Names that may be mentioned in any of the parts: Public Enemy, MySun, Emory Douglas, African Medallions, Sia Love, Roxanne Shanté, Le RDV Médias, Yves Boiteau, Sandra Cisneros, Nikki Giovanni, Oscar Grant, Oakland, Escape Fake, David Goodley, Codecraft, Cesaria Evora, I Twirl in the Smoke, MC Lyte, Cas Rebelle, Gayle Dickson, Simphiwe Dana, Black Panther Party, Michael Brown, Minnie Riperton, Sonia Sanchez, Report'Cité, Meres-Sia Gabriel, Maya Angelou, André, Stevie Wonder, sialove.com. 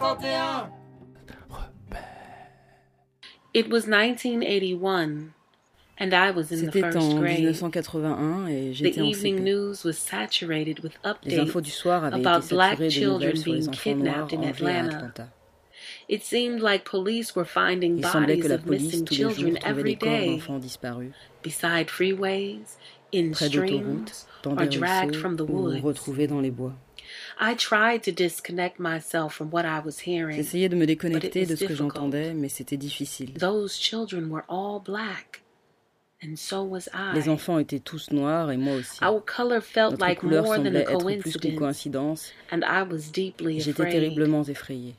51. It was 1981, and I was in the first grade. 1981 et j'étais en CP. The evening news was saturated with updates about black children being kidnapped in Atlanta. It seemed like police were finding bodies of missing children every day, beside freeways, in streams, or dragged from the woods. I tried to disconnect myself from what I was hearing. J'essayais de me déconnecter de ce que j'entendais, mais c'était difficile. Those children were all black, and so was I. Les enfants étaient tous noirs et moi aussi. Our color felt Notre like couleur more semblait than a être plus qu'une coïncidence, and I was deeply j'étais afraid. Terriblement effrayée.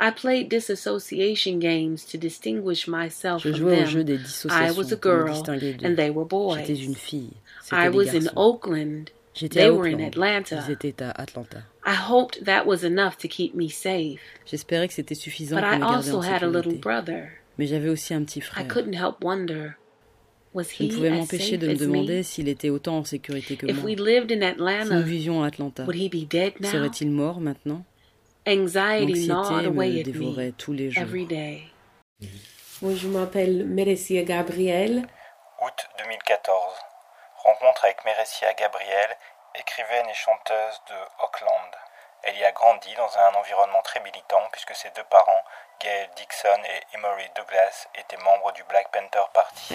I played disassociation games to distinguish myself Je jouais aux jeux des dissociations I was a girl, pour me distinguer d'eux. And they were boys. J'étais une fille, c'était I des was garçons. In Oakland. J'étais à Oakland. Ils étaient à Atlanta. J'espérais que c'était suffisant pour me garder en sécurité. Mais j'avais aussi un petit frère. Je ne pouvais m'empêcher de me demander s'il était autant en sécurité que moi. Si nous vivions à Atlanta, serait-il mort maintenant? L'anxiété me dévorait tous les jours. Moi, je m'appelle Meres-Sia Gabriel. Août 2014. Rencontre avec Meres-Sia Gabriel, écrivaine et chanteuse de Oakland. Elle y a grandi dans un environnement très militant puisque ses deux parents, Gayle Dickson et Emory Douglas, étaient membres du Black Panther Party.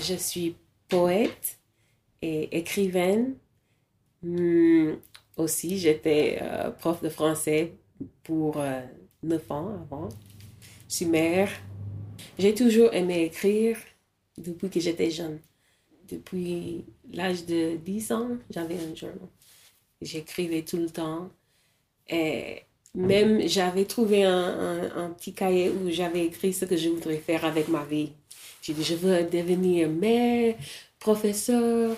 Je suis poète et écrivaine. Aussi, j'étais prof de français pour 9 ans avant. Je suis mère. J'ai toujours aimé écrire depuis que j'étais jeune. Depuis l'âge de 10 ans, j'avais un journal. J'écrivais tout le temps. Et même, j'avais trouvé un petit cahier où j'avais écrit ce que je voudrais faire avec ma vie. J'ai dit, je veux devenir mère, professeur,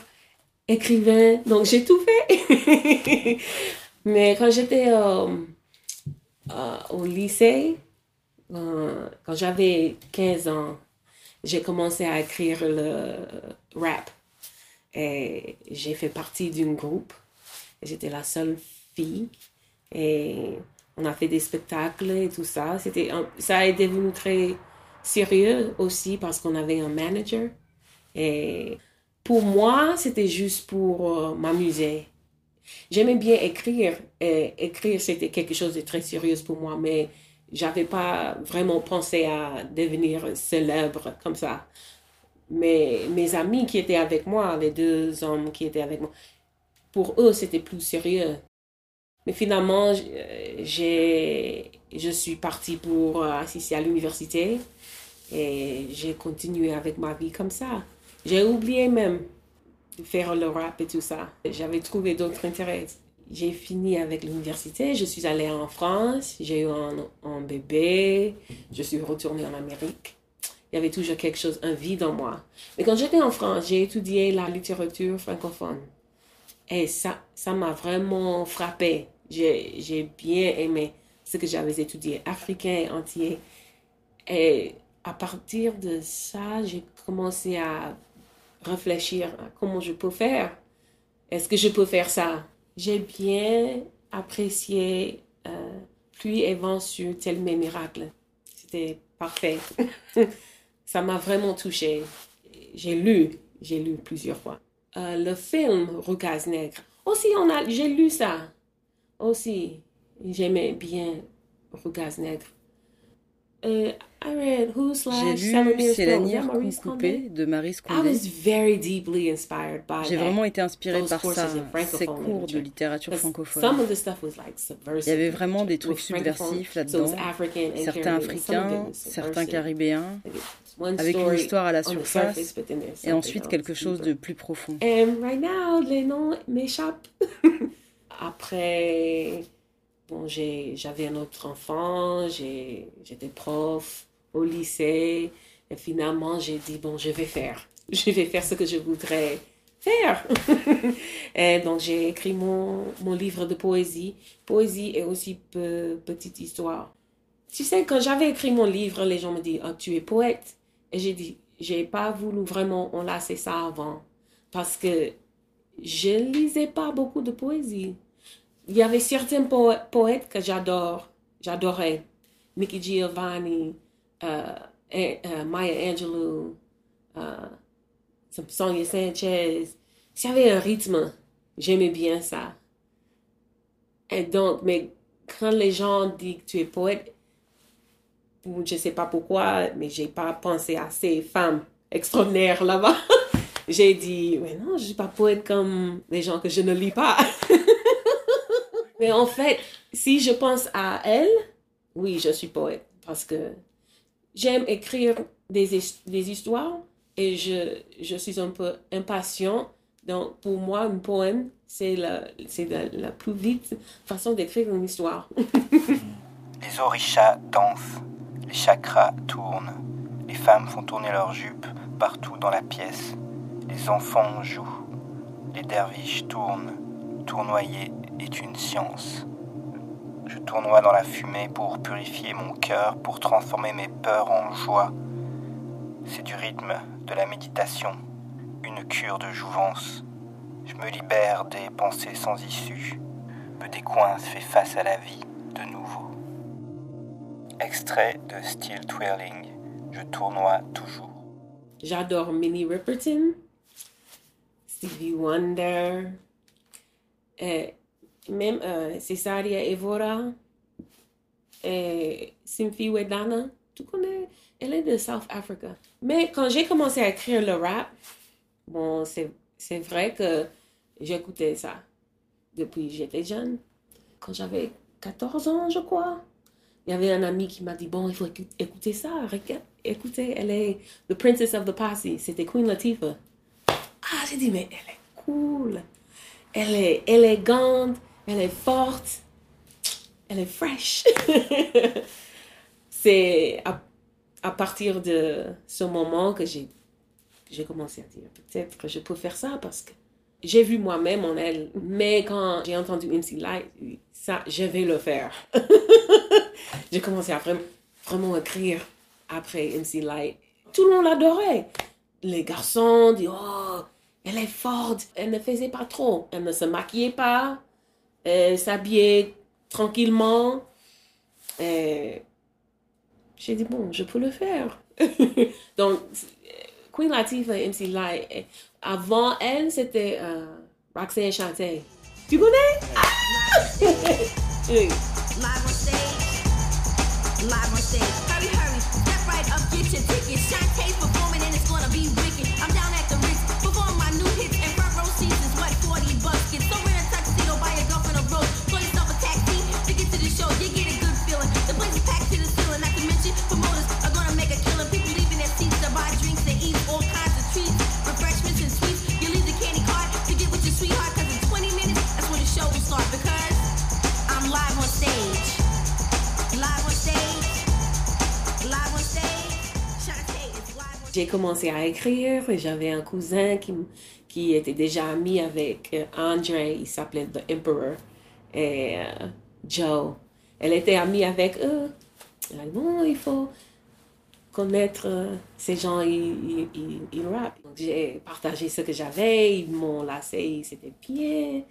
écrivain. Donc, j'ai tout fait. Mais quand j'étais au lycée, quand j'avais 15 ans, j'ai commencé à écrire le rap et j'ai fait partie d'un groupe. J'étais la seule fille et on a fait des spectacles et tout ça. Ça est devenu très sérieux aussi parce qu'on avait un manager. Et pour moi, c'était juste pour m'amuser. J'aimais bien écrire et écrire, c'était quelque chose de très sérieux pour moi, mais j'avais pas vraiment pensé à devenir célèbre comme ça. Mais mes amis qui étaient avec moi, les deux hommes qui étaient avec moi, pour eux, c'était plus sérieux. Mais finalement, je suis partie pour assister à l'université et j'ai continué avec ma vie comme ça. J'ai oublié même de faire le rap et tout ça. J'avais trouvé d'autres intérêts. J'ai fini avec l'université, je suis allée en France, j'ai eu un bébé, je suis retournée en Amérique. Il y avait toujours quelque chose, un vide en moi. Mais quand j'étais en France, j'ai étudié la littérature francophone. Et ça m'a vraiment frappée. J'ai bien aimé ce que j'avais étudié, africain et entier. Et à partir de ça, j'ai commencé à réfléchir à comment je peux faire. Est-ce que je peux faire ça? J'ai bien apprécié Pluie et vent sur tel mes miracles. C'était parfait. Ça m'a vraiment touchée. J'ai lu plusieurs fois. Le film Roucas Nègre. Aussi, j'ai lu ça. Aussi, j'aimais bien Roucas Nègre. J'ai lu C'est la nière coupée de Maryse Condé. J'ai vraiment été inspirée par ça, ces cours de littérature francophone. Il y avait vraiment des trucs subversifs là-dedans, certains africains, certains caribéens, avec une histoire à la surface, et ensuite quelque chose de plus profond. Right now, les noms m'échappent. Après, bon, j'avais un autre enfant, j'étais prof au lycée, et finalement j'ai dit, bon, je vais faire ce que je voudrais faire. Et donc j'ai écrit mon livre de poésie et aussi petite histoire. Tu sais, quand j'avais écrit mon livre, les gens me disaient, oh, tu es poète. Et j'ai dit, j'ai pas voulu vraiment enlacer ça avant, parce que je lisais pas beaucoup de poésie. Il y avait certains poètes que j'adore. J'adorais Nikki Giovanni, Maya Angelou, Sonia Sanchez. S'il y avait un rythme, j'aimais bien ça. Et donc, mais quand les gens disent que tu es poète, je ne sais pas pourquoi, mais je n'ai pas pensé à ces femmes extraordinaires là-bas. J'ai dit, mais non, je ne suis pas poète comme les gens que je ne lis pas. Mais en fait, si je pense à elle, oui, je suis poète. Parce que j'aime écrire des histoires et je suis un peu impatiente. Donc, pour moi, un poème, c'est la plus vite façon d'écrire une histoire. Les orishas dansent, les chakras tournent, les femmes font tourner leurs jupes partout dans la pièce, les enfants jouent, les derviches tournent, tournoyer est une science. Je tournoie dans la fumée pour purifier mon cœur, pour transformer mes peurs en joie. C'est du rythme, de la méditation, une cure de jouvence. Je me libère des pensées sans issue, me décoince, fais face à la vie de nouveau. Extrait de Still Twirling, je tournoie toujours. J'adore Minnie Riperton, Stevie Wonder, et même Cesaria Evora et Simphiwe Dana. Tu connais? Elle est de South Africa. Mais quand j'ai commencé à écrire le rap, bon, c'est vrai que j'écoutais ça depuis que j'étais jeune. Quand j'avais 14 ans, je crois. Il y avait un ami qui m'a dit, bon, il faut écouter ça. Regarde, écoutez, elle est The Princess of the Posse. C'était Queen Latifah. Ah, j'ai dit, mais elle est cool. Elle est élégante. Elle est forte. Elle est fraîche. C'est à partir de ce moment que j'ai commencé à dire, peut-être que je peux faire ça parce que j'ai vu moi-même en elle. Mais quand j'ai entendu MC Lyte, ça, je vais le faire. J'ai commencé à vraiment écrire après MC Lyte. Tout le monde l'adorait. Les garçons disaient, oh, elle est forte. Elle ne faisait pas trop. Elle ne se maquillait pas. Elle s'habillait tranquillement. Et j'ai dit, bon, je peux le faire. Donc, Queen Latifah et MC Lyte. Avant elle, c'était Roxanne Shanté. Tu connais? Ah! Oui. Live on stage, hurry, step right up, get your ticket. Shanté's performing and it's gonna be wicked. I'm down at the Ritz, perform my new hits and front row seats is what, $40. Get so in a tuxedo, buy a golf and a rope. Call yourself a taxi to get to the show. You get a good feeling. The place is packed to the ceiling. Not to mention, promoters are gonna make a killing. People leaving their seats to buy drinks, they eat all kinds of treats, refreshments and sweets. You leave the candy cart to get with your sweetheart, 'cause in 20 minutes that's when the show will start. Because I'm live on stage. J'ai commencé à écrire et j'avais un cousin qui était déjà ami avec André, il s'appelait The Emperor, et Joe. Elle était amie avec eux. Elle a dit, bon, il faut connaître ces gens, ils rappent. Donc, j'ai partagé ce que j'avais, ils m'ont laissé, c'était bien.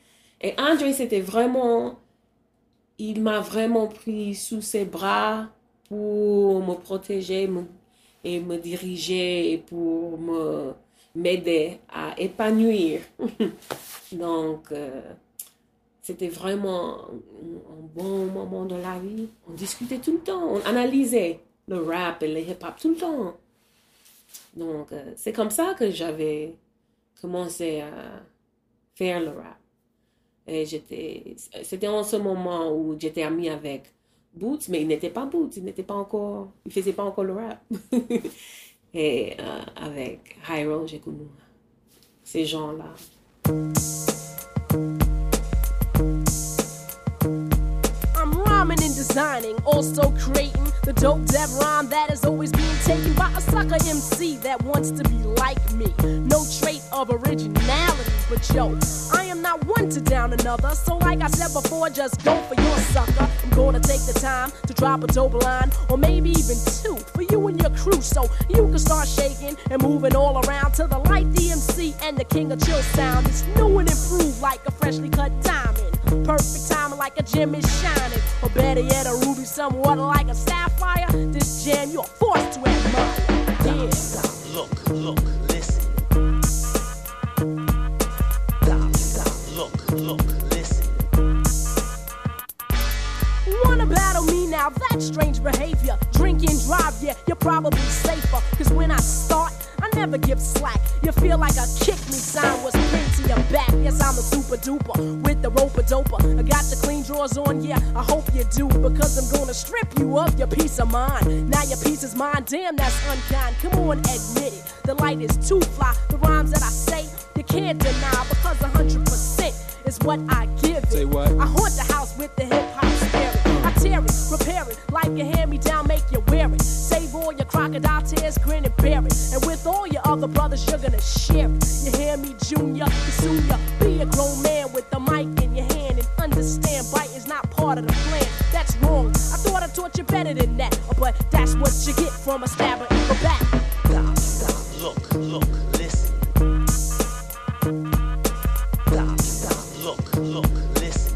Et André, c'était vraiment... Il m'a vraiment pris sous ses bras pour me protéger et me diriger et pour m'aider à épanouir. Donc, c'était vraiment un bon moment de la vie. On discutait tout le temps, on analysait le rap et le hip-hop tout le temps. Donc, c'est comme ça que j'avais commencé à faire le rap. Et c'était en ce moment où j'étais amie avec Boots, mais il n'était pas Boots, il faisait pas encore le rap. Et avec Hyro, j'ai connu ces gens-là. I'm rhyming and designing, also creating the dope dev rhyme that is always being taken by a sucker MC that wants to be like me. No trait of originality, but yo, I am not one to down another. So like I said before, just go for your sucker. I'm gonna take the time to drop a dope line, or maybe even two for you and your crew, so you can start shaking and moving all around to the Lyte DMC and the King of Chill sound. It's new and improved like a freshly cut diamond. Perfect timing like a gem is shining, or better yet a ruby somewhat like a sapphire. This jam you're forced to admire. Yeah. Stop, stop, look, look, listen. Stop, stop, look, look, listen. Wanna battle me now? That's strange behavior. Drink and drive, yeah, you're probably safer. Cause when I start, I never give slack. You feel like a kick me sign was pinned to your back. Yes, I'm a super duper with the rope-a-doper. I got the clean drawers on, yeah, I hope you do. Because I'm gonna strip you of your peace of mind. Now your peace is mine, damn, that's unkind. Come on, admit it, the light is too fly. The rhymes that I say, you can't deny. Because 100% is what I give it. Say what? I haunt the house with the hip-hop spirit. I tear it, repair it, like you hand me down, make you wear it. Save all your crocodile tears, grin and bear it. And with all your other brothers, you're gonna share it. You hear me, Junior? You soon ya be a grown man with the mic in your hand. And understand, bite is not part of the plan. That's wrong. I thought I taught you better than that. But that's what you get from a stabber in the back. Stop, stop, look, look, listen. Stop, stop, look, look, listen.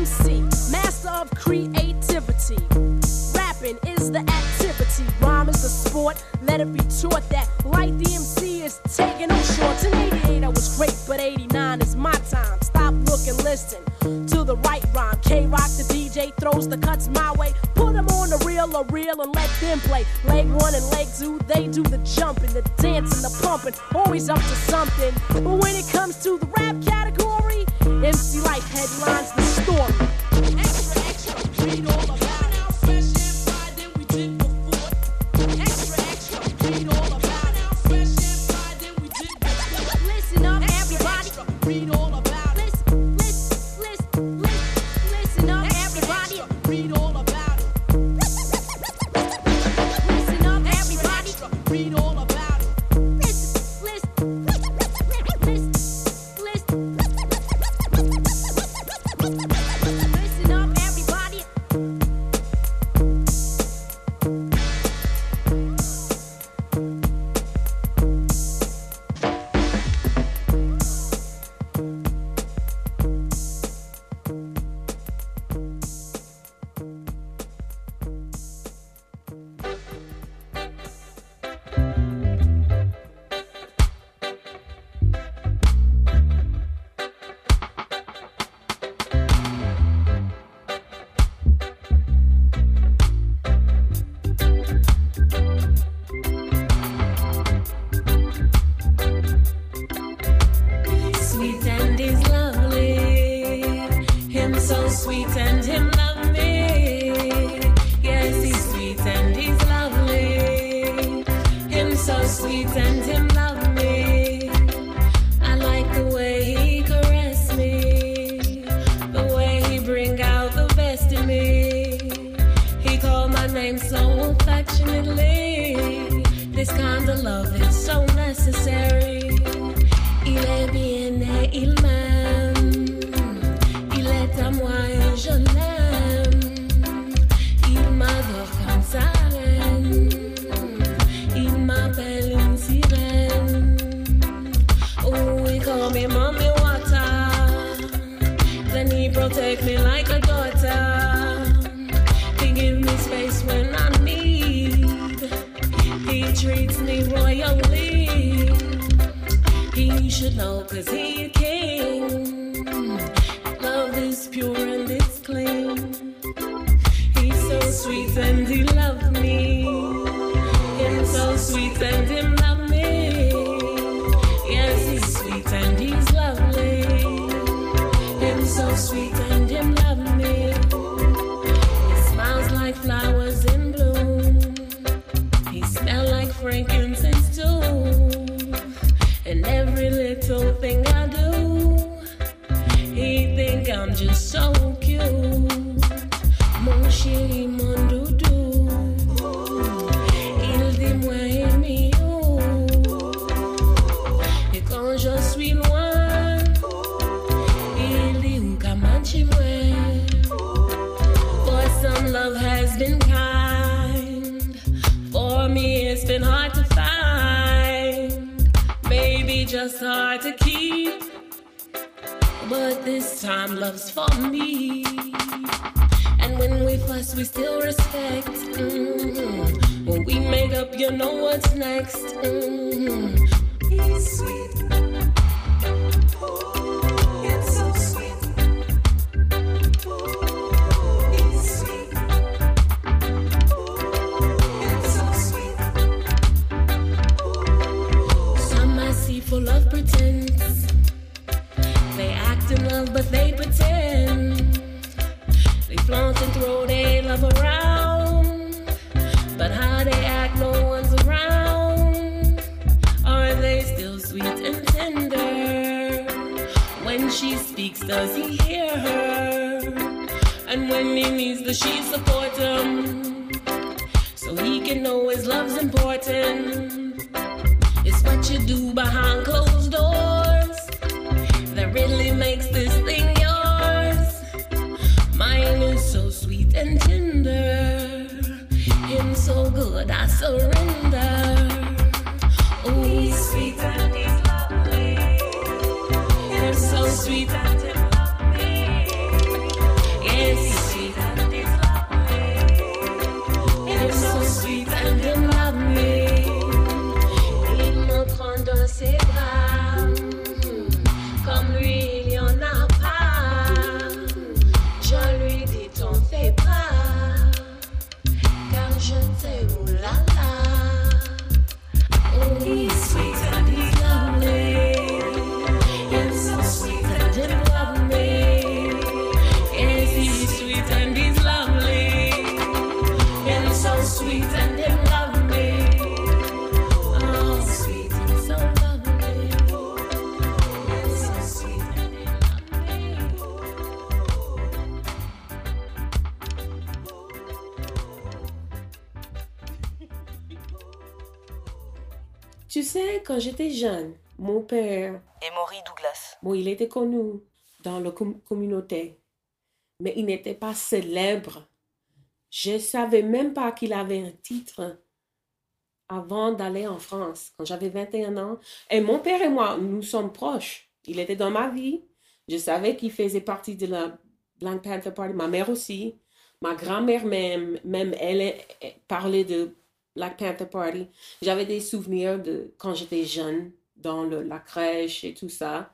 MC, master of creativity. Rapping is the activity, rhyme is the sport. Let it be taught that Lyte the MC is taking on shorts. In 88 I was great, but 89 is my time. Stop, look, and listen to the right rhyme. K-Rock the DJ throws the cuts my way. Put them on the reel or reel and let them play. Leg one and leg two, they do the jumping, the dancing, the pumping, always up to something. But when it comes to the rap category, MC Lyte headlines the story. Extra, extra, read all about. but this time love's for me. And when we fuss, we still respect. Mm-hmm. When we make up, you know what's next. Mm-hmm. He's sweet. Love pretends they act in love, but they pretend they flaunt and throw their love around. But how they act, no one's around. Are they still sweet and tender? When she speaks, does he hear her? And when he needs the she supports him, so he can know his love's important. What you do behind closed doors that really makes this thing yours. Mine is so sweet and tender, him so good I surrender. Oh, he's sweet and he's lovely. They're so sweet and him lovely. Yes, he's sweet and he's lovely. They're so sweet and him lovely. C'est pas comme lui, il y en a pas. Je lui dis t'en fais pas, car je t'aime, oulala. Oh, he's sweet and he's lovely. He's so sweet and he's lovely. Yes, he's sweet and he's lovely. He's so sweet and he's lovely. Tu sais, quand j'étais jeune, mon père... Emory Douglas. Bon, il était connu dans la communauté, mais il n'était pas célèbre. Je ne savais même pas qu'il avait un titre avant d'aller en France, quand j'avais 21 ans. Et mon père et moi, nous sommes proches. Il était dans ma vie. Je savais qu'il faisait partie de la Black Panther Party. Ma mère aussi. Ma grand-mère même elle parlait de... Black Panther Party. J'avais des souvenirs de quand j'étais jeune, dans la crèche et tout ça.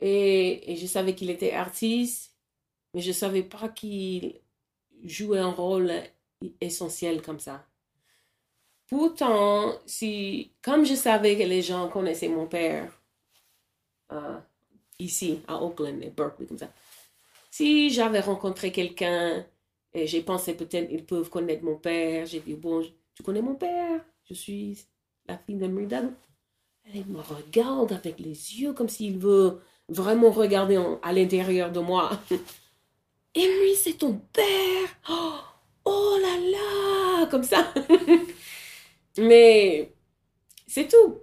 Et je savais qu'il était artiste, mais je ne savais pas qu'il jouait un rôle essentiel comme ça. Pourtant, comme je savais que les gens connaissaient mon père, ici, à Oakland et Berkeley, comme ça, si j'avais rencontré quelqu'un... Et j'ai pensé peut-être qu'ils peuvent connaître mon père. J'ai dit, bon, tu connais mon père? Je suis la fille d'Emery Douglas. Elle me regarde avec les yeux comme s'il veut vraiment regarder à l'intérieur de moi. Emery, c'est ton père? Oh là là! Comme ça. Mais c'est tout.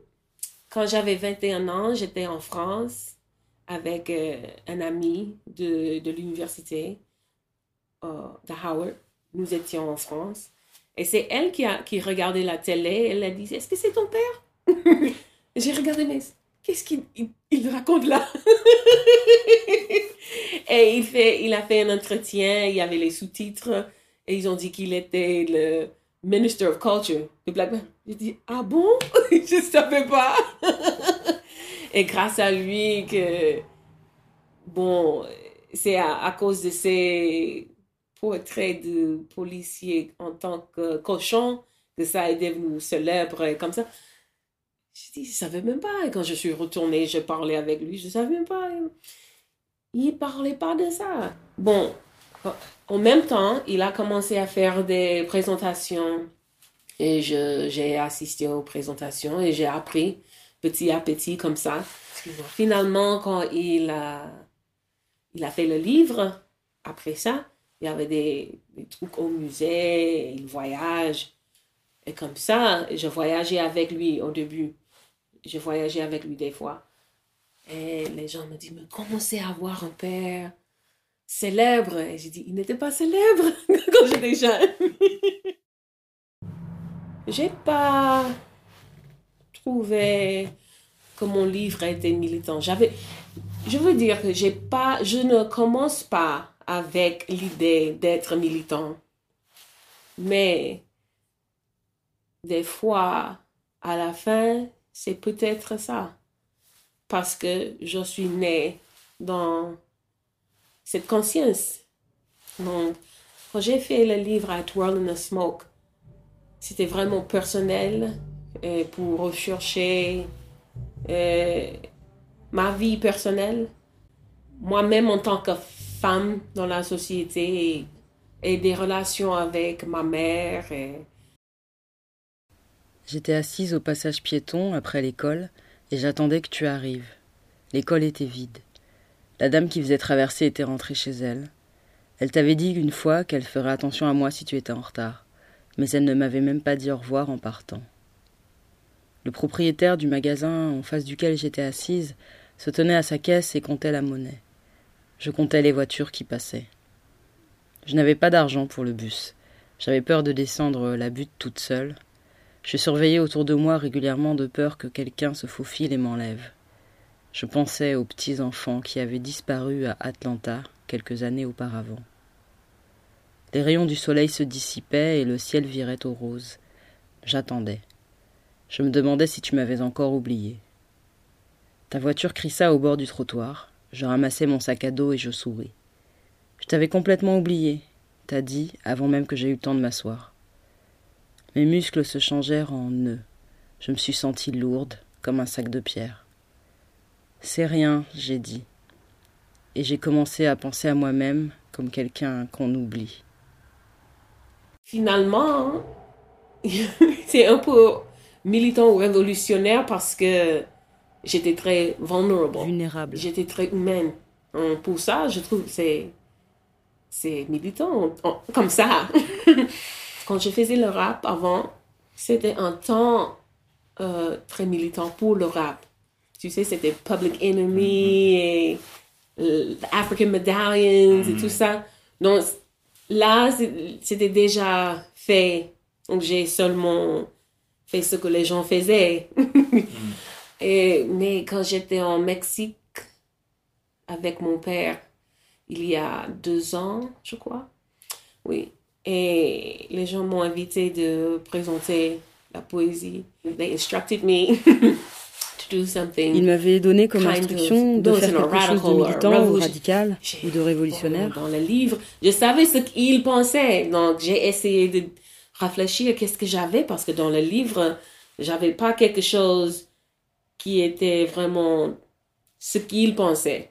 Quand j'avais 21 ans, j'étais en France avec un ami de l'université. De Howard, nous étions en France, et c'est elle qui regardait la télé. Elle a dit, est-ce que c'est ton père? J'ai regardé, mais qu'est-ce qu'il raconte là? Et il a fait un entretien, il y avait les sous-titres, et ils ont dit qu'il était le Minister of Culture de Black Man. J'ai dit, ah bon? Je ne savais pas. Et grâce à lui, c'est à cause de ses... portrait de policier en tant que cochon, que ça est devenu célèbre et comme ça. Je dis, je savais même pas. Et quand je suis retournée, je parlais avec lui, je savais même pas. Il parlait pas de ça. Bon, en même temps, il a commencé à faire des présentations et j'ai assisté aux présentations et j'ai appris petit à petit comme ça. Finalement, quand il a fait le livre, après ça, il y avait des trucs au musée, il voyage. Et comme ça, je voyageais avec lui au début. Je voyageais avec lui des fois. Et les gens me disent, mais comment c'est avoir un père célèbre? Et j'ai dit, il n'était pas célèbre quand j'étais jeune. J'ai pas trouvé que mon livre était militant. Je veux dire que je ne commence pas avec l'idée d'être militant. Mais des fois, à la fin, c'est peut-être ça. Parce que je suis née dans cette conscience. Donc, quand j'ai fait le livre I Twirl in the Smoke, c'était vraiment personnel pour rechercher ma vie personnelle. Moi-même en tant que femme dans la société et des relations avec ma mère. J'étais assise au passage piéton après l'école et j'attendais que tu arrives. L'école était vide. La dame qui faisait traverser était rentrée chez elle. Elle t'avait dit une fois qu'elle ferait attention à moi si tu étais en retard, mais elle ne m'avait même pas dit au revoir en partant. Le propriétaire du magasin en face duquel j'étais assise se tenait à sa caisse et comptait la monnaie. Je comptais les voitures qui passaient. Je n'avais pas d'argent pour le bus. J'avais peur de descendre la butte toute seule. Je surveillais autour de moi régulièrement de peur que quelqu'un se faufile et m'enlève. Je pensais aux petits enfants qui avaient disparu à Atlanta quelques années auparavant. Les rayons du soleil se dissipaient et le ciel virait au rose. J'attendais. Je me demandais si tu m'avais encore oublié. Ta voiture crissa au bord du trottoir. Je ramassais mon sac à dos et je souris. Je t'avais complètement oublié, t'as dit, avant même que j'aie eu le temps de m'asseoir. Mes muscles se changèrent en nœuds. Je me suis sentie lourde, comme un sac de pierre. « C'est rien », j'ai dit. Et j'ai commencé à penser à moi-même comme quelqu'un qu'on oublie. Finalement, c'est un peu militant ou révolutionnaire parce que j'étais très vulnérable. J'étais très humaine. Pour ça, je trouve que c'est militant, comme ça. Quand je faisais le rap avant, c'était un temps très militant pour le rap. Tu sais, c'était Public Enemy et African Medallions et tout ça. Donc là, c'était déjà fait. Donc j'ai seulement fait ce que les gens faisaient. Mais quand j'étais en Mexique avec mon père, il y a 2 ans, je crois, oui, et les gens m'ont invité de présenter la poésie. They instructed me to do something. Ils m'avaient donné comme instruction de faire quelque chose de militant ou radical ou de révolutionnaire. Dans le livre, je savais ce qu'ils pensaient, donc j'ai essayé de réfléchir à qu'est-ce que j'avais, parce que dans le livre, j'avais pas quelque chose qui était vraiment ce qu'ils pensaient.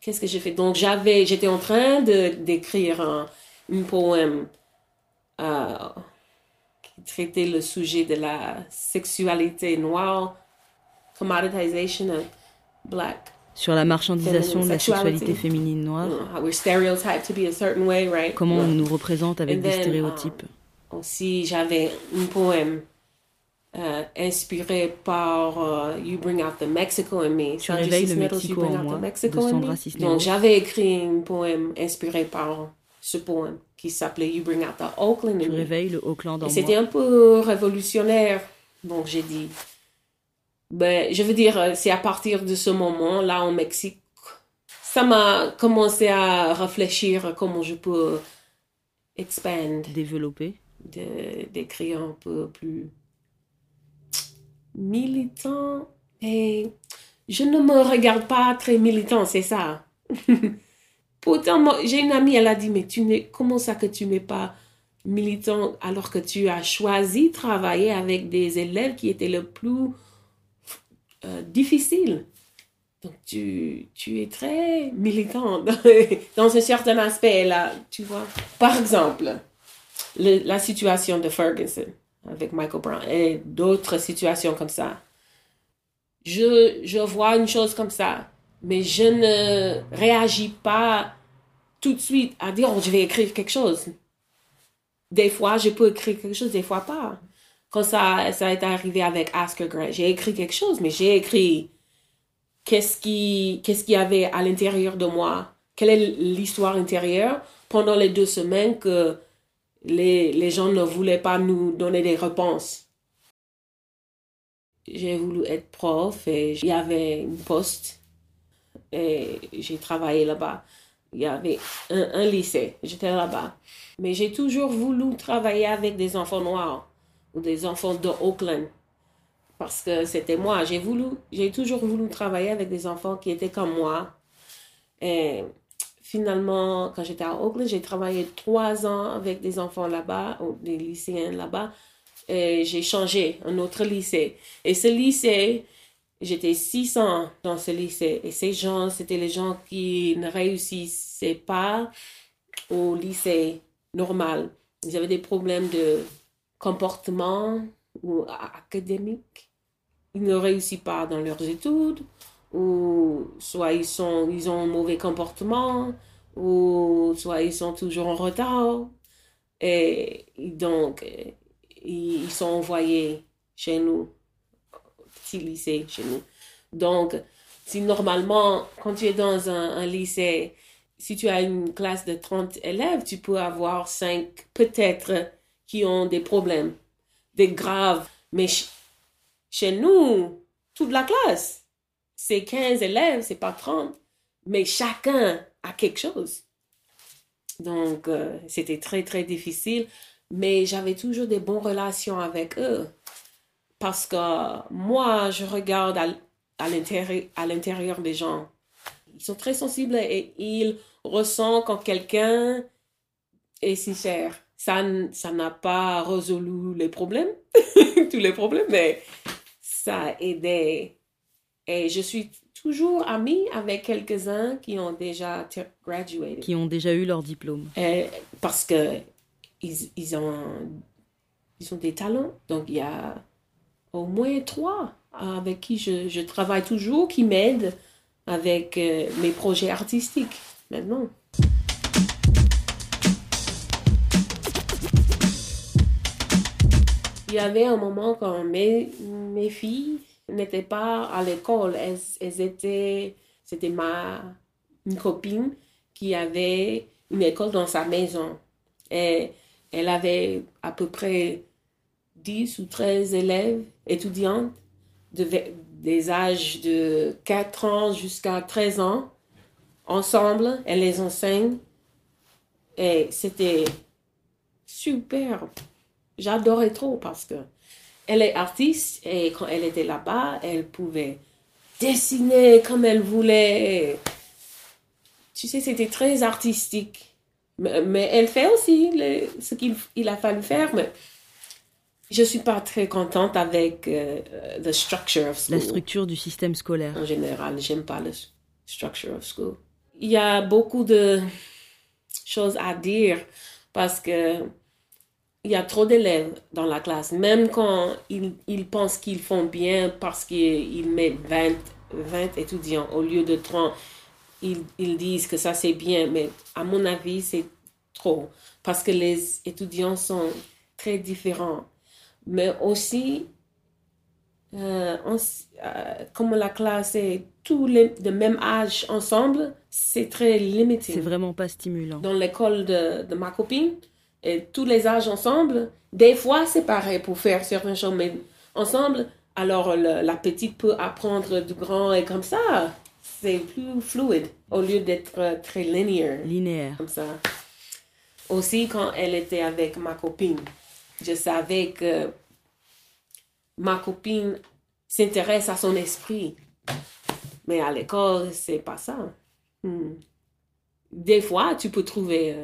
Qu'est-ce que j'ai fait? Donc, j'étais en train d'écrire un poème qui traitait le sujet de la sexualité noire, commoditization of black. Sur la marchandisation de la sexualité féminine noire. We're stereotyped to be a certain way, right? Comment on nous représente avec des stéréotypes. Aussi, j'avais un poème inspiré par You Bring Out the Mexico in Me. Tu réveilles le Mexico en moi, de Sandra Cisneros. Donc j'avais écrit un poème inspiré par ce poème qui s'appelait You Bring Out the Oakland in Me. Tu réveilles le Oakland en moi. C'était un peu révolutionnaire. Donc j'ai dit, je veux dire, c'est à partir de ce moment là en Mexique, ça m'a commencé à réfléchir comment je peux développer, d'écrire un peu plus militant, et je ne me regarde pas très militant, c'est ça. Pourtant, moi, j'ai une amie, elle a dit, mais comment ça que tu n'es pas militant alors que tu as choisi de travailler avec des élèves qui étaient le plus difficiles. Donc, tu es très militante dans un certain aspect, là, tu vois. Par exemple, la situation de Ferguson avec Michael Brown et d'autres situations comme ça. Je vois une chose comme ça, mais je ne réagis pas tout de suite à dire, je vais écrire quelque chose. Des fois, je peux écrire quelque chose, des fois pas. Quand ça est arrivé avec Oscar Grant, j'ai écrit quelque chose, mais j'ai écrit qu'est-ce qu'il y avait à l'intérieur de moi, quelle est l'histoire intérieure pendant les 2 semaines que les gens ne voulaient pas nous donner des réponses. J'ai voulu être prof et il y avait un poste et j'ai travaillé là-bas. Il y avait un lycée, j'étais là-bas. Mais j'ai toujours voulu travailler avec des enfants noirs ou des enfants de Oakland parce que c'était moi. J'ai toujours voulu travailler avec des enfants qui étaient comme moi. Et finalement, quand j'étais à Oakland, j'ai travaillé 3 ans avec des enfants là-bas, ou des lycéens là-bas. Et j'ai changé un autre lycée. Et ce lycée, j'étais 6 ans dans ce lycée. Et ces gens, c'était les gens qui ne réussissaient pas au lycée normal. Ils avaient des problèmes de comportement ou académique. Ils ne réussissent pas dans leurs études. Ou soit ils ont un mauvais comportement. Ou soit ils sont toujours en retard. Et donc... ils sont envoyés chez nous, au petit lycée chez nous. Donc, si normalement, quand tu es dans un lycée, si tu as une classe de 30 élèves, tu peux avoir 5 peut-être qui ont des problèmes, des graves. Mais chez nous, toute la classe, c'est 15 élèves, c'est pas 30, mais chacun a quelque chose. Donc, c'était très, très difficile. Mais j'avais toujours des bonnes relations avec eux. Parce que moi, je regarde à l'intérieur des gens. Ils sont très sensibles et ils ressentent quand quelqu'un est sincère. Ça n'a pas résolu les problèmes, tous les problèmes, mais ça a aidé. Et je suis toujours amie avec quelques-uns qui ont déjà gradué. Qui ont déjà eu leur diplôme. Et parce que... Ils ont des talents. Donc, il y a au moins 3 avec qui je travaille toujours, qui m'aident avec mes projets artistiques maintenant. Il y avait un moment quand mes filles n'étaient pas à l'école. C'était une copine qui avait une école dans sa maison. Et elle avait à peu près 10 ou 13 élèves, étudiantes, des âges de 4 ans jusqu'à 13 ans. Ensemble, elle les enseigne. Et c'était super. J'adorais trop parce qu'elle est artiste et quand elle était là-bas, elle pouvait dessiner comme elle voulait. Tu sais, c'était très artistique. Mais elle fait aussi ce qu'il a fallu faire. Mais je ne suis pas très contente avec the structure of school. La structure du système scolaire. En général, je n'aime pas la structure of school. Il y a beaucoup de choses à dire parce qu'il y a trop d'élèves dans la classe. Même quand ils pensent qu'ils font bien parce qu'ils mettent 20 étudiants au lieu de 30. Ils disent que ça c'est bien, mais à mon avis, c'est trop. Parce que les étudiants sont très différents. Mais aussi, comme la classe est tous de même âge ensemble, c'est très limité. C'est vraiment pas stimulant. Dans l'école de ma copine, et tous les âges ensemble, des fois c'est pareil pour faire certaines choses, mais ensemble, alors la petite peut apprendre du grand et comme ça. C'est plus fluide au lieu d'être très linéaire. Comme ça. Aussi, quand elle était avec ma copine, je savais que ma copine s'intéresse à son esprit. Mais à l'école, c'est pas ça. Des fois, tu peux trouver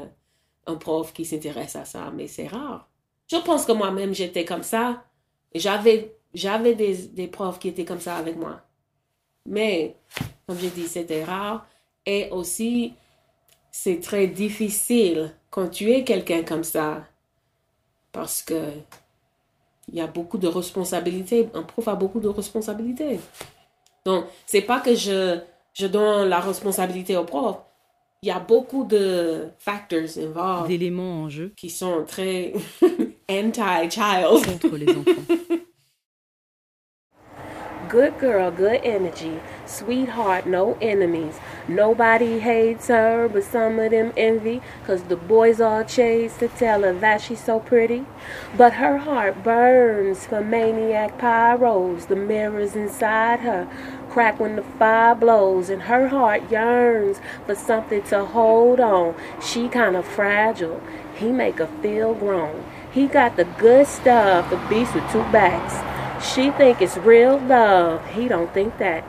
un prof qui s'intéresse à ça, mais c'est rare. Je pense que moi-même, j'étais comme ça. J'avais des profs qui étaient comme ça avec moi. Mais, comme j'ai dit, c'était rare. Et aussi, c'est très difficile quand tu es quelqu'un comme ça. Parce que il y a beaucoup de responsabilités. Un prof a beaucoup de responsabilités. Donc, c'est pas que je donne la responsabilité au prof. Il y a beaucoup de factors involved. D'éléments en jeu. Qui sont très anti-child. Contre les enfants. Good girl, good energy. Sweetheart, no enemies. Nobody hates her, but some of them envy, 'cause the boys all chase to tell her that she's so pretty. But her heart burns for maniac pyros. The mirrors inside her crack when the fire blows, and her heart yearns for something to hold on. She kinda fragile, he make her feel grown. He got the good stuff, the beast with two backs. She think it's real love, he don't think that.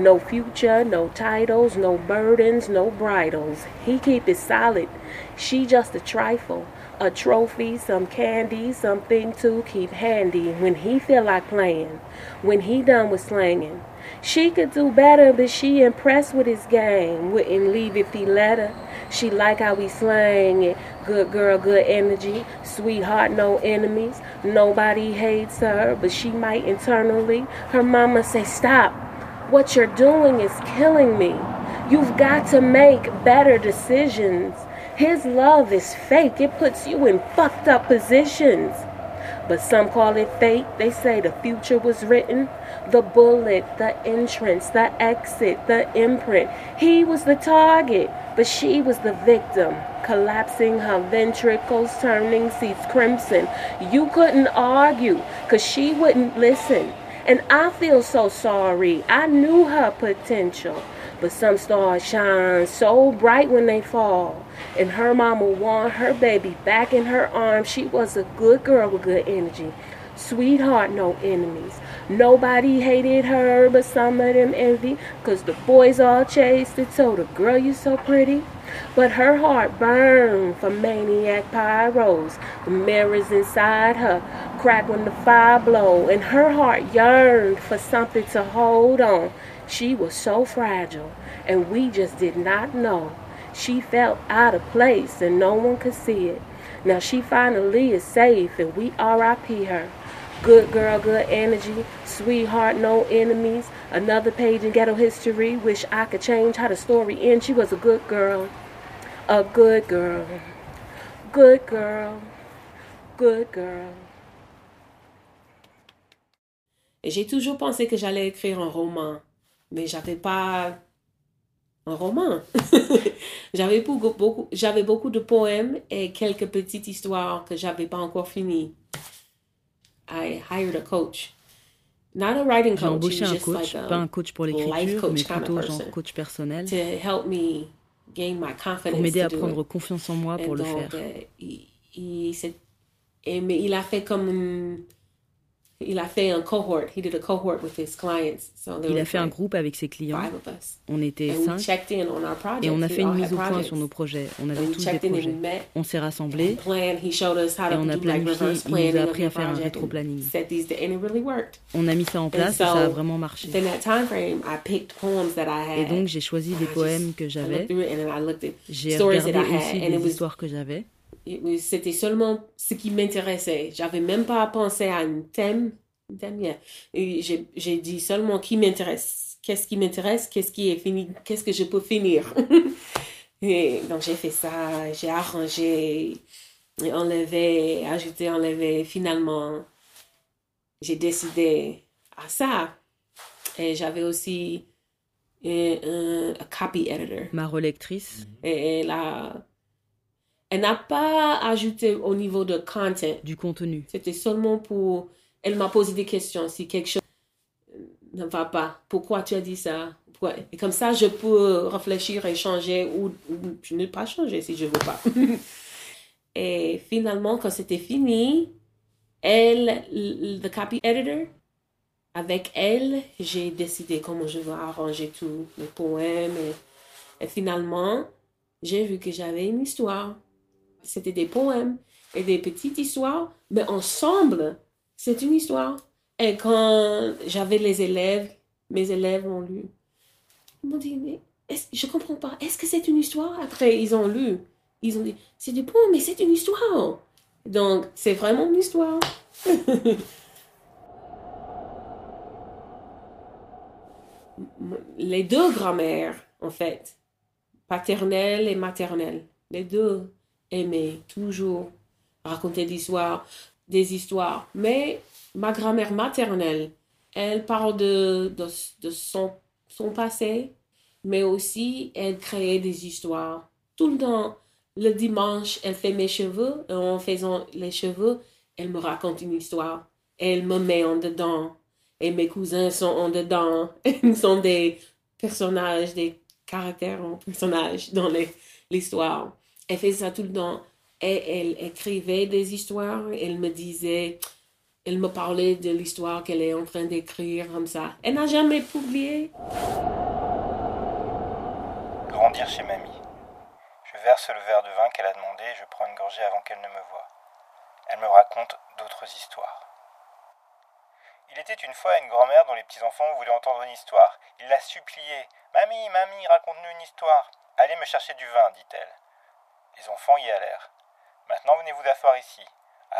No future, no titles, no burdens, no bridles. He keep it solid. She just a trifle, a trophy, some candy, something to keep handy when he feel like playing, when he done with slanging. She could do better, but she impressed with his game. Wouldn't leave if he let her. She like how he slang it. Good girl, good energy. Sweetheart, no enemies. Nobody hates her, but she might internally. Her mama say, stop. What you're doing is killing me. You've got to make better decisions. His love is fake. It puts you in fucked up positions. But some call it fate. They say the future was written. The bullet, the entrance, the exit, the imprint. He was the target, but she was the victim. Collapsing, her ventricles turning, seats crimson. You couldn't argue, 'cause she wouldn't listen. And I feel so sorry. I knew her potential. But some stars shine so bright when they fall. And her mama want her baby back in her arms. She was a good girl with good energy. Sweetheart, no enemies. Nobody hated her, but some of them envy. 'Cause the boys all chased and told her, girl, you so pretty. But her heart burned for maniac pyros. The mirrors inside her crack when the fire blow, and her heart yearned for something to hold on. She was so fragile, and we just did not know. She felt out of place, and no one could see it. Now she finally is safe, and we R.I.P. her. Good girl, good energy. Sweetheart, no enemies. Another page in ghetto history. Wish I could change how the story ends. She was a good girl. A good girl. Good girl. Good girl. J'ai toujours pensé que j'allais écrire un roman, mais j'avais pas un roman. j'avais beaucoup de poèmes et quelques petites histoires que j'avais pas encore finies. I hired a coach. Not a writing coach. J'ai embauché un coach, pas un coach pour l'écriture, mais plutôt genre coach personnel, pour m'aider à prendre confiance en moi pour le faire. Mais il a fait comme... Il a fait un cohort. He did a cohort with his clients. So il a fait un groupe avec ses clients. On était 5 et on a fait une mise au point sur nos projets. On avait tous des projets. On s'est rassemblés et on a planifié. Il nous a appris à faire un rétro-planning. On a mis ça en place et ça a vraiment marché. Et donc j'ai choisi des poèmes que j'avais. J'ai regardé aussi des histoires que j'avais. C'était seulement ce qui m'intéressait. J'avais même pas pensé à un thème. Et j'ai dit seulement qui m'intéresse. Qu'est-ce qui m'intéresse? Qu'est-ce qui est fini? Qu'est-ce que je peux finir? Et donc j'ai fait ça. J'ai arrangé, enlevé, ajouté, enlevé. Finalement, j'ai décidé à ça. Et j'avais aussi un copy editor. Ma relectrice. Et là... Elle n'a pas ajouté au niveau de content. Du contenu. C'était seulement pour... Elle m'a posé des questions. Si quelque chose ne va pas, pourquoi tu as dit ça? Pourquoi? Et comme ça, je peux réfléchir et changer ou ne pas changer si je ne veux pas. Et finalement, quand c'était fini, elle, le copy editor, avec elle, j'ai décidé comment je vais arranger tout, les poèmes. Et finalement, j'ai vu que j'avais une histoire. C'était des poèmes et des petites histoires, mais ensemble, c'est une histoire. Et quand j'avais les élèves, mes élèves ont lu. Ils m'ont dit, mais je ne comprends pas, est-ce que c'est une histoire? Après, ils ont lu. Ils ont dit, c'est du poème, mais c'est une histoire. Donc, c'est vraiment une histoire. Les deux grands-mères, en fait, paternelle et maternelle, les deux aimaient toujours raconter des histoires. Mais ma grand-mère maternelle, elle parle de son passé, mais aussi elle créait des histoires. Tout le temps, le dimanche, elle fait mes cheveux. Et en faisant les cheveux, elle me raconte une histoire. Elle me met en dedans. Et mes cousins sont en dedans. Ils sont des personnages, des caractères en personnages dans l'histoire. Elle fait ça tout le temps. Et elle écrivait des histoires. Elle me disait... Elle me parlait de l'histoire qu'elle est en train d'écrire comme ça. Elle n'a jamais publié. Grandir chez mamie. Je verse le verre de vin qu'elle a demandé et je prends une gorgée avant qu'elle ne me voie. Elle me raconte d'autres histoires. Il était une fois une grand-mère dont les petits-enfants voulaient entendre une histoire. Il la suppliait. « Mamie, mamie, raconte-nous une histoire. Allez me chercher du vin, dit-elle. » Les enfants y allèrent. « Maintenant, venez vous asseoir ici. »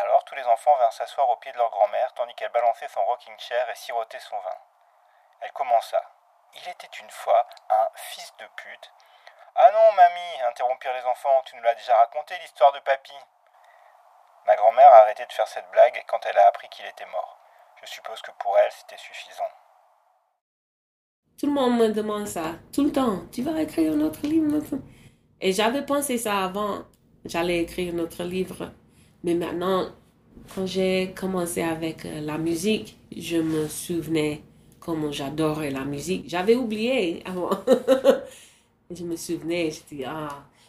Alors tous les enfants vinrent s'asseoir au pied de leur grand-mère tandis qu'elle balançait son rocking chair et sirotait son vin. Elle commença. Il était une fois un fils de pute. « Ah non, mamie !» interrompirent les enfants. « Tu nous l'as déjà raconté, l'histoire de papy !» Ma grand-mère a arrêté de faire cette blague quand elle a appris qu'il était mort. Je suppose que pour elle, c'était suffisant. Tout le monde me demande ça, tout le temps. « Tu vas écrire notre livre ?» Et j'avais pensé ça avant, j'allais écrire notre livre. Mais maintenant, quand j'ai commencé avec la musique, je me souvenais comment j'adorais la musique. J'avais oublié avant. Je me souvenais, je dis, ah,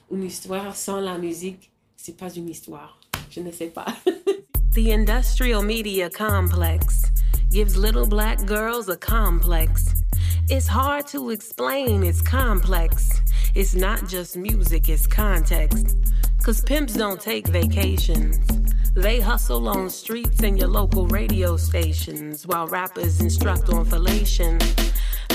une histoire sans la musique, c'est pas une histoire. Je ne sais pas. The industrial media complex gives little black girls a complex. It's hard to explain, it's complex. It's not just music, it's context. Cause pimps don't take vacations. They hustle on streets and your local radio stations while rappers instruct on fellation.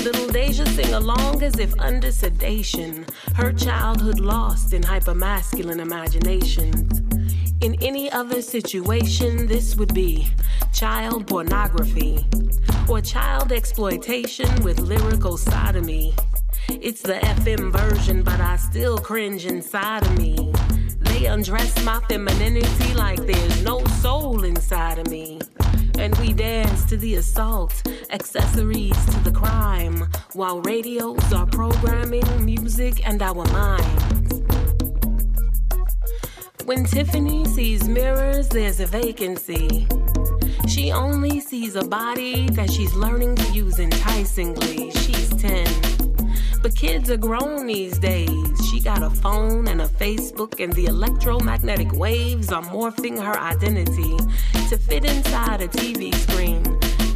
Little Deja sing along as if under sedation. Her childhood lost in hypermasculine imaginations. In any other situation, this would be child pornography or child exploitation with lyrical sodomy. It's the FM version, but I still cringe inside of me. They undress my femininity like there's no soul inside of me. And we dance to the assault, accessories to the crime, while radios are programming music and our minds. When Tiffany sees mirrors, there's a vacancy. She only sees a body that she's learning to use enticingly. She's 10. But kids are grown these days. She got a phone and a Facebook, and the electromagnetic waves are morphing her identity to fit inside a TV screen,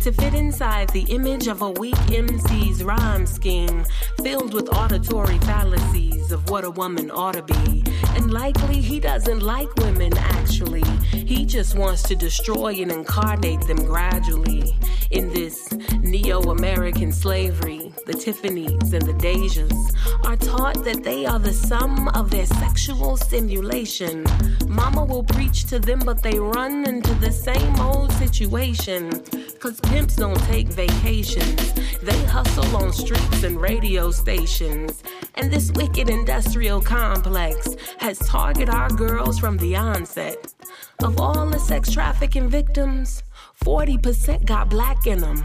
to fit inside the image of a weak MC's rhyme scheme, filled with auditory fallacies of what a woman ought to be. And likely he doesn't like women, actually. He just wants to destroy and incarnate them gradually in this neo-American slavery. The Tiffany's and the Dejas are taught that they are the sum of their sexual stimulation. Mama will preach to them, but they run into the same old situation. Cause pimps don't take vacations. They hustle on streets and radio stations. And this wicked industrial complex has targeted our girls from the onset. Of all the sex trafficking victims, 40% got black in them.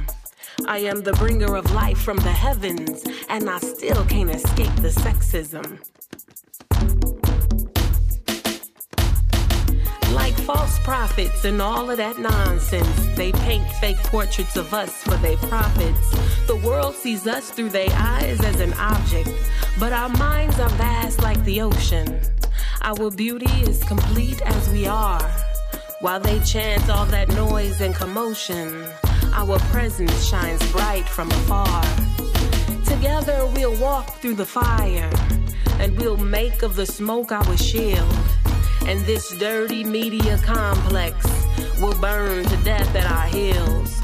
I am the bringer of life from the heavens, and I still can't escape the sexism. Like false prophets and all of that nonsense, they paint fake portraits of us for their profits. The world sees us through their eyes as an object, but our minds are vast like the ocean. Our beauty is complete as we are, while they chant all that noise and commotion. Our presence shines bright from afar. Together we'll walk through the fire, and we'll make of the smoke our shield. And this dirty media complex will burn to death at our heels.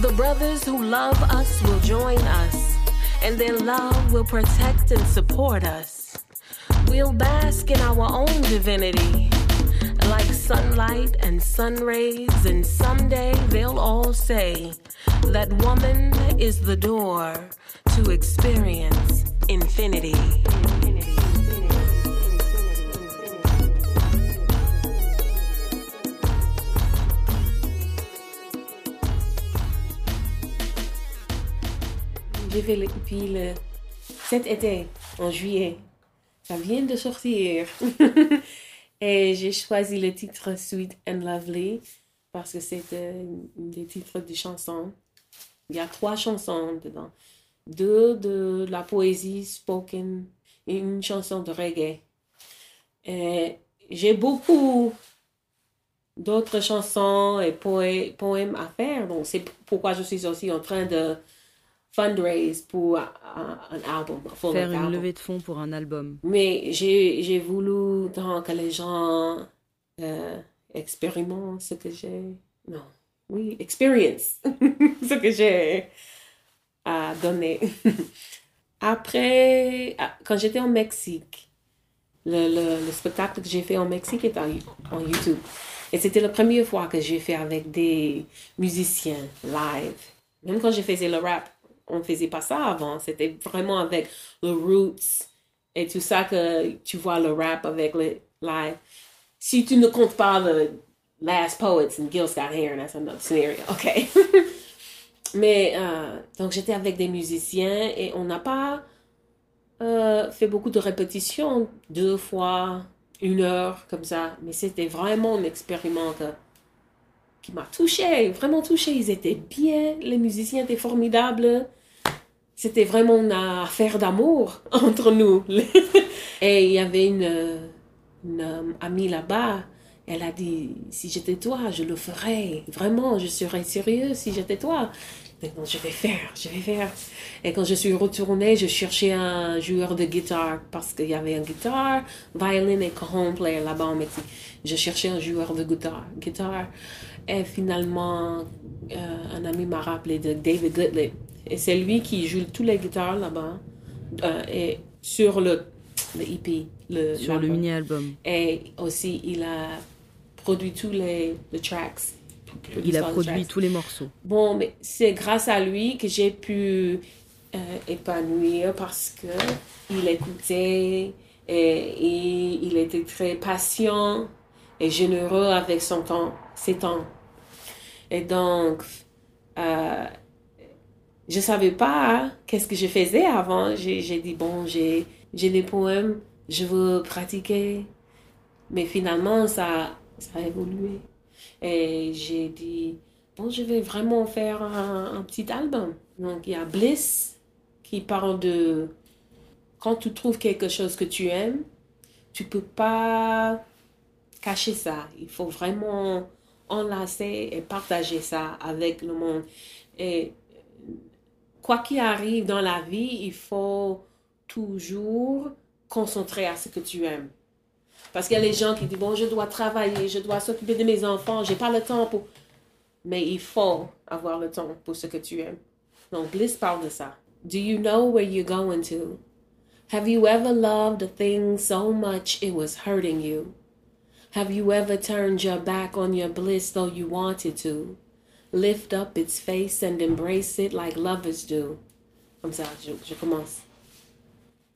The brothers who love us will join us, and their love will protect and support us. We'll bask in our own divinity, like sunlight and sun rays, and someday they'll all say that woman is the door to experience infinity. J'ai fait le cet été, en juillet. Ça vient de sortir. Et j'ai choisi le titre Sweet and Lovely parce que c'est des titres de chansons. Il y a 3 chansons dedans. 2 de la poésie spoken et une chanson de reggae. Et j'ai beaucoup d'autres chansons et poèmes à faire. Donc, c'est pourquoi je suis aussi en train de fundraise pour un album. Faire une levée de fonds pour un album. Mais j'ai voulu que les gens expérimentent ce que j'ai... Non, oui, experience ce que j'ai à donner. Après, quand j'étais au Mexique, le spectacle que j'ai fait au Mexique est en YouTube. Et c'était la première fois que j'ai fait avec des musiciens live. Même quand je faisais le rap, on ne faisait pas ça avant. C'était vraiment avec le roots et tout ça que tu vois le rap avec le live. Si tu ne comptes pas le Last Poets and Gil's Got Hair, that's another scenario, OK. Mais, donc j'étais avec des musiciens et on n'a pas fait beaucoup de répétitions, 2 fois, 1 heure, comme ça. Mais c'était vraiment un expériment qui m'a touchée, vraiment touchée. Ils étaient bien, les musiciens étaient formidables. C'était vraiment une affaire d'amour entre nous. Et il y avait une amie là-bas, elle a dit, si j'étais toi, je le ferais. Vraiment, je serais sérieuse si j'étais toi. Maintenant, je vais faire. Et quand je suis retournée, je cherchais un joueur de guitare parce qu'il y avait un guitare, violin et cajon player là-bas en Mexique. Je cherchais un joueur de guitare. Et finalement, un ami m'a rappelé de David Goodley. Et c'est lui qui joue toutes les guitares là-bas et sur le EP. Sur le mini-album. Et aussi, il a produit tous les tracks. Il a produit tous les morceaux. Bon, mais c'est grâce à lui que j'ai pu épanouir parce qu'il écoutait et il était très patient et généreux avec son temps, ses temps. Et donc, je ne savais pas qu'est-ce que je faisais avant. J'ai dit, bon, j'ai des poèmes, je veux pratiquer. Mais finalement, ça a évolué. Et j'ai dit, bon, je vais vraiment faire un petit album. Donc, il y a Bliss qui parle de quand tu trouves quelque chose que tu aimes, tu ne peux pas cacher ça. Il faut vraiment enlacer et partager ça avec le monde. Et quoi qu'il arrive dans la vie, il faut toujours concentrer à ce que tu aimes. Parce qu'il y a les gens qui disent, bon, je dois travailler, je dois s'occuper de mes enfants, je n'ai pas le temps pour... Mais il faut avoir le temps pour ce que tu aimes. Donc, Bliss parle de ça. Do you know where you're going to? Have you ever loved a thing so much it was hurting you? Have you ever turned your back on your bliss though you wanted to? Lift up its face and embrace it like lovers do. Comme ça, je commence.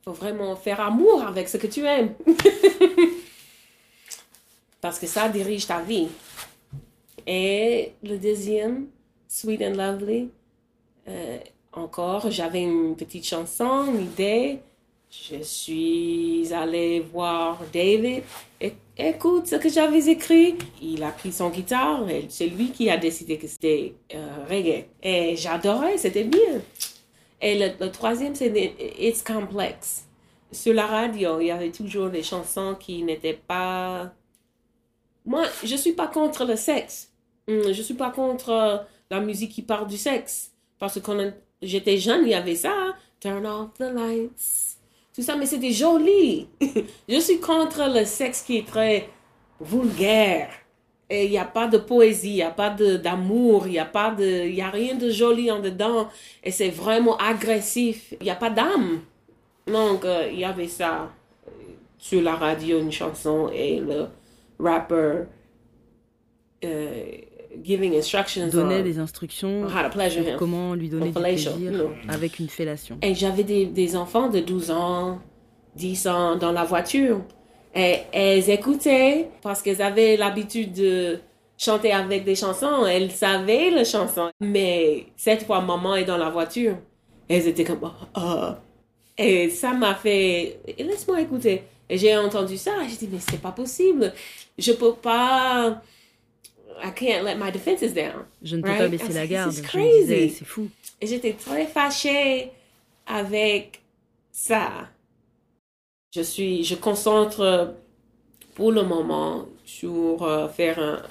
Il faut vraiment faire amour avec ce que tu aimes. Parce que ça dirige ta vie. Et le deuxième, Sweet and Lovely, encore, j'avais une petite chanson, une idée. Je suis allée voir David. Écoute ce que j'avais écrit. Il a pris son guitare et c'est lui qui a décidé que c'était reggae. Et j'adorais, c'était bien. Et le troisième, c'est It's Complex. Sur la radio, il y avait toujours des chansons qui n'étaient pas... Moi, je ne suis pas contre le sexe. Je ne suis pas contre la musique qui parle du sexe. Parce que quand j'étais jeune, il y avait ça. Turn off the lights. Tout ça, mais c'était joli. Je suis contre le sexe qui est très vulgaire. Et il n'y a pas de poésie, il n'y a pas d'amour, il n'y a rien de joli en dedans. Et c'est vraiment agressif. Il n'y a pas d'âme. Donc, il y avait ça sur la radio, une chanson et le rapper giving instructions. Donnait des instructions sur comment lui donner du plaisir avec une fellation. Et j'avais des enfants de 12 ans, 10 ans dans la voiture. Et elles écoutaient parce qu'elles avaient l'habitude de chanter avec des chansons. Elles savaient les chansons. Mais cette fois, maman est dans la voiture. Elles étaient comme... Oh, oh. Et ça m'a fait, laisse-moi écouter. Et j'ai entendu ça, j'ai dit, mais c'est pas possible. Je peux pas, I can't let my defenses down. Je ne peux pas baisser la garde. C'est crazy. C'est fou. Et j'étais très fâchée avec ça. Je concentre pour le moment sur faire un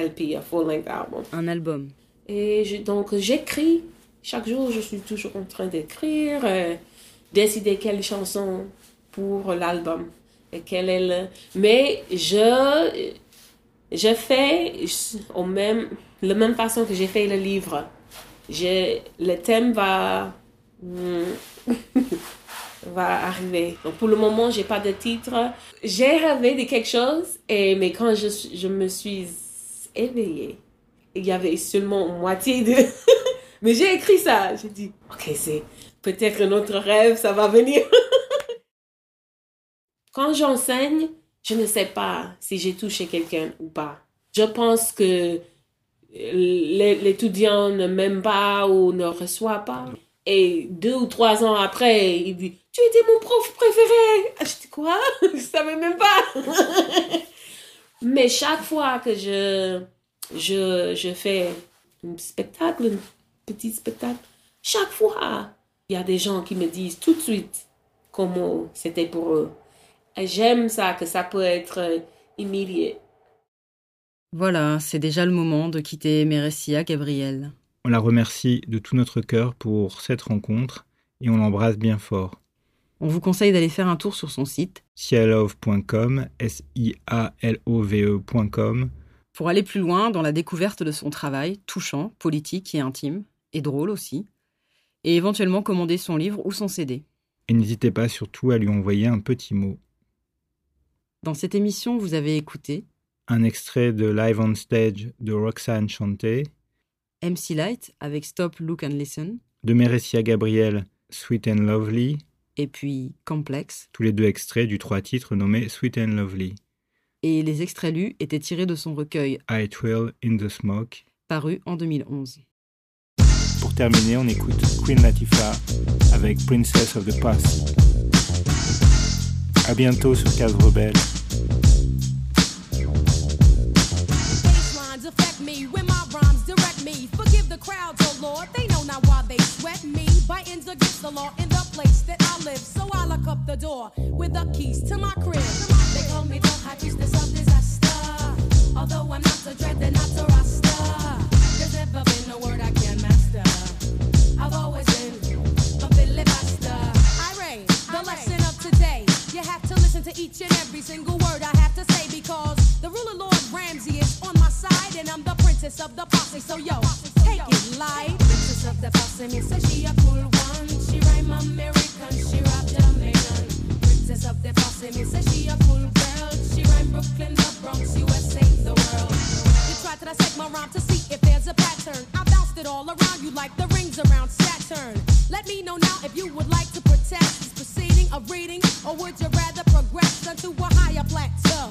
LP, un full-length album. Un album. Et donc, j'écris. Chaque jour, je suis toujours en train d'écrire, décider quelle chanson pour l'album. Et quel est le... Mais je fais la même façon que j'ai fait le livre. Le thème va arriver. Donc pour le moment, j'ai pas de titre. J'ai rêvé de quelque chose, mais quand je me suis éveillée, il y avait seulement moitié de... Mais j'ai écrit ça. J'ai dit, ok, c'est peut-être un autre rêve, ça va venir. Quand j'enseigne, je ne sais pas si j'ai touché quelqu'un ou pas. Je pense que l'étudiant ne m'aime pas ou ne reçoit pas. Et 2 ou 3 ans après, il dit, tu étais mon prof préféré. Je dis, quoi? Je ne savais même pas. Mais chaque fois que je fais un petit spectacle, chaque fois, il y a des gens qui me disent tout de suite comment c'était pour eux. Et j'aime ça, que ça peut être humilié. Voilà, c'est déjà le moment de quitter Meres-Sia Gabriel. On la remercie de tout notre cœur pour cette rencontre et on l'embrasse bien fort. On vous conseille d'aller faire un tour sur son site sialove.com, sialove.com, pour aller plus loin dans la découverte de son travail touchant, politique et intime, et drôle aussi, et éventuellement commander son livre ou son CD. Et n'hésitez pas surtout à lui envoyer un petit mot. Dans cette émission, vous avez écouté un extrait de Live on Stage de Roxanne Shanté, MC Lyte avec Stop, Look and Listen, de Meres-Sia Gabriel, Sweet and Lovely, et puis Complex, tous les 2 extraits du 3 titres nommé Sweet and Lovely. Et les extraits lus étaient tirés de son recueil « I Twirl in the Smoke » paru en 2011. Pour terminer, on écoute Queen Latifah avec « Princess of the Past ». À bientôt sur Cas Rebelle. Up the door with the keys to my crib. They call me the high priestess of disaster. Although I'm not a dread, they're not a rasta. There's never been a word I can master. I've always been a filibuster. I reign the lesson of today. You have to listen to each and every single word I have to say because the ruler Lord Ramsay is on my side and I'm the princess of the posse. So yo, take it light. Princess of the posse means so she a cool one. She rhyme American, she rap Jamaican. Princess of the posse means so she a cool girl. She rhyme Brooklyn, the Bronx, USA, the world. You try to dissect my rhyme to see if there's a pattern. I bounced it all around you like the rings around Saturn. Let me know now if you would like to protect this proceeding of reading, or would you rather progress unto a higher plateau?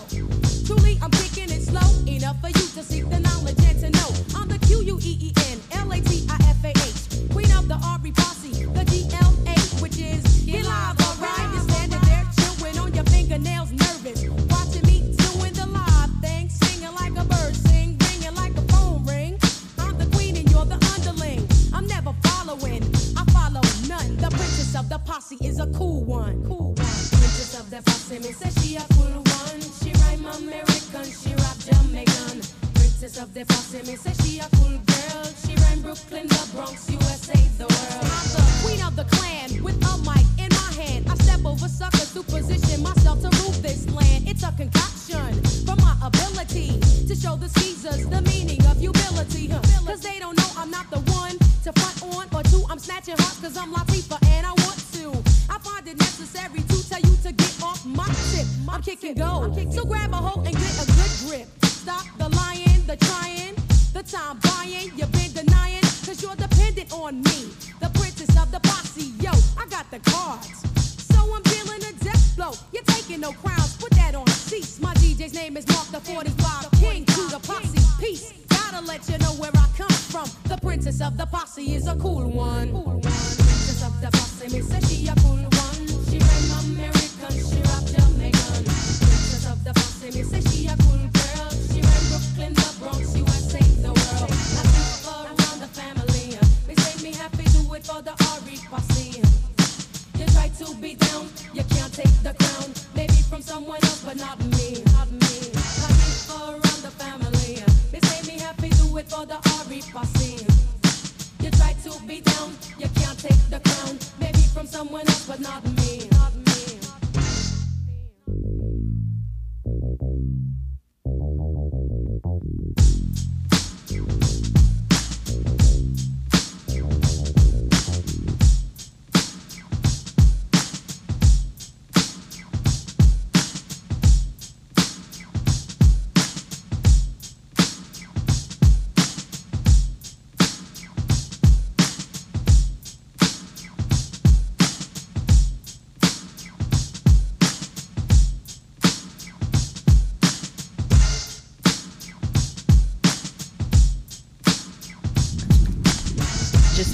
Truly, I'm picking it slow enough for you to seek the knowledge and to know. I'm the Queen Latifah, queen of the R.E. posse, the GLA, which is get live, alright? You're standing there chewing on your fingernails, nervous, watching me doing the live thing, singing like a bird, sing, ringing like a phone ring. I'm the queen and you're the underling. I'm never following. None. The princess of the posse is a cool one. Princess of the posse means that she a cool one. She rhyme American, she rap Jamaican. Princess of the posse means that she a cool girl. She rhyme Brooklyn, the Bronx, USA, the world. I'm the queen of the clan with a mic in my hand. I step over suckers to position myself to rule this land. It's a concoction for my ability to show the Caesars the meaning of humility. Cause they don't know I'm not the one to front on or two. I'm snatching hearts cause I'm Latifah and I want to. I find it necessary to tell you to get off my tip. I'm kicking go. So grab a hold and get a good grip. Stop the lying, the trying, the time buying. You've been denying cause you're dependent on me. The princess of the posse, yo, I got the cards. So I'm dealing a death blow. You're taking no crowns, put that on a cease. My DJ's name is Mark the 45, king to the posse, peace. Gotta let you know where I come from. The princess of the posse is a cool one. Princess of the posse means that she a cool one. You try to be down, you can't take the crown. Maybe from someone else, but not me. Not me.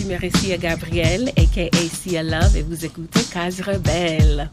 Meres-Sia Gabriel, a.k.a. Sia Love, et vous écoutez Cas Rebelle.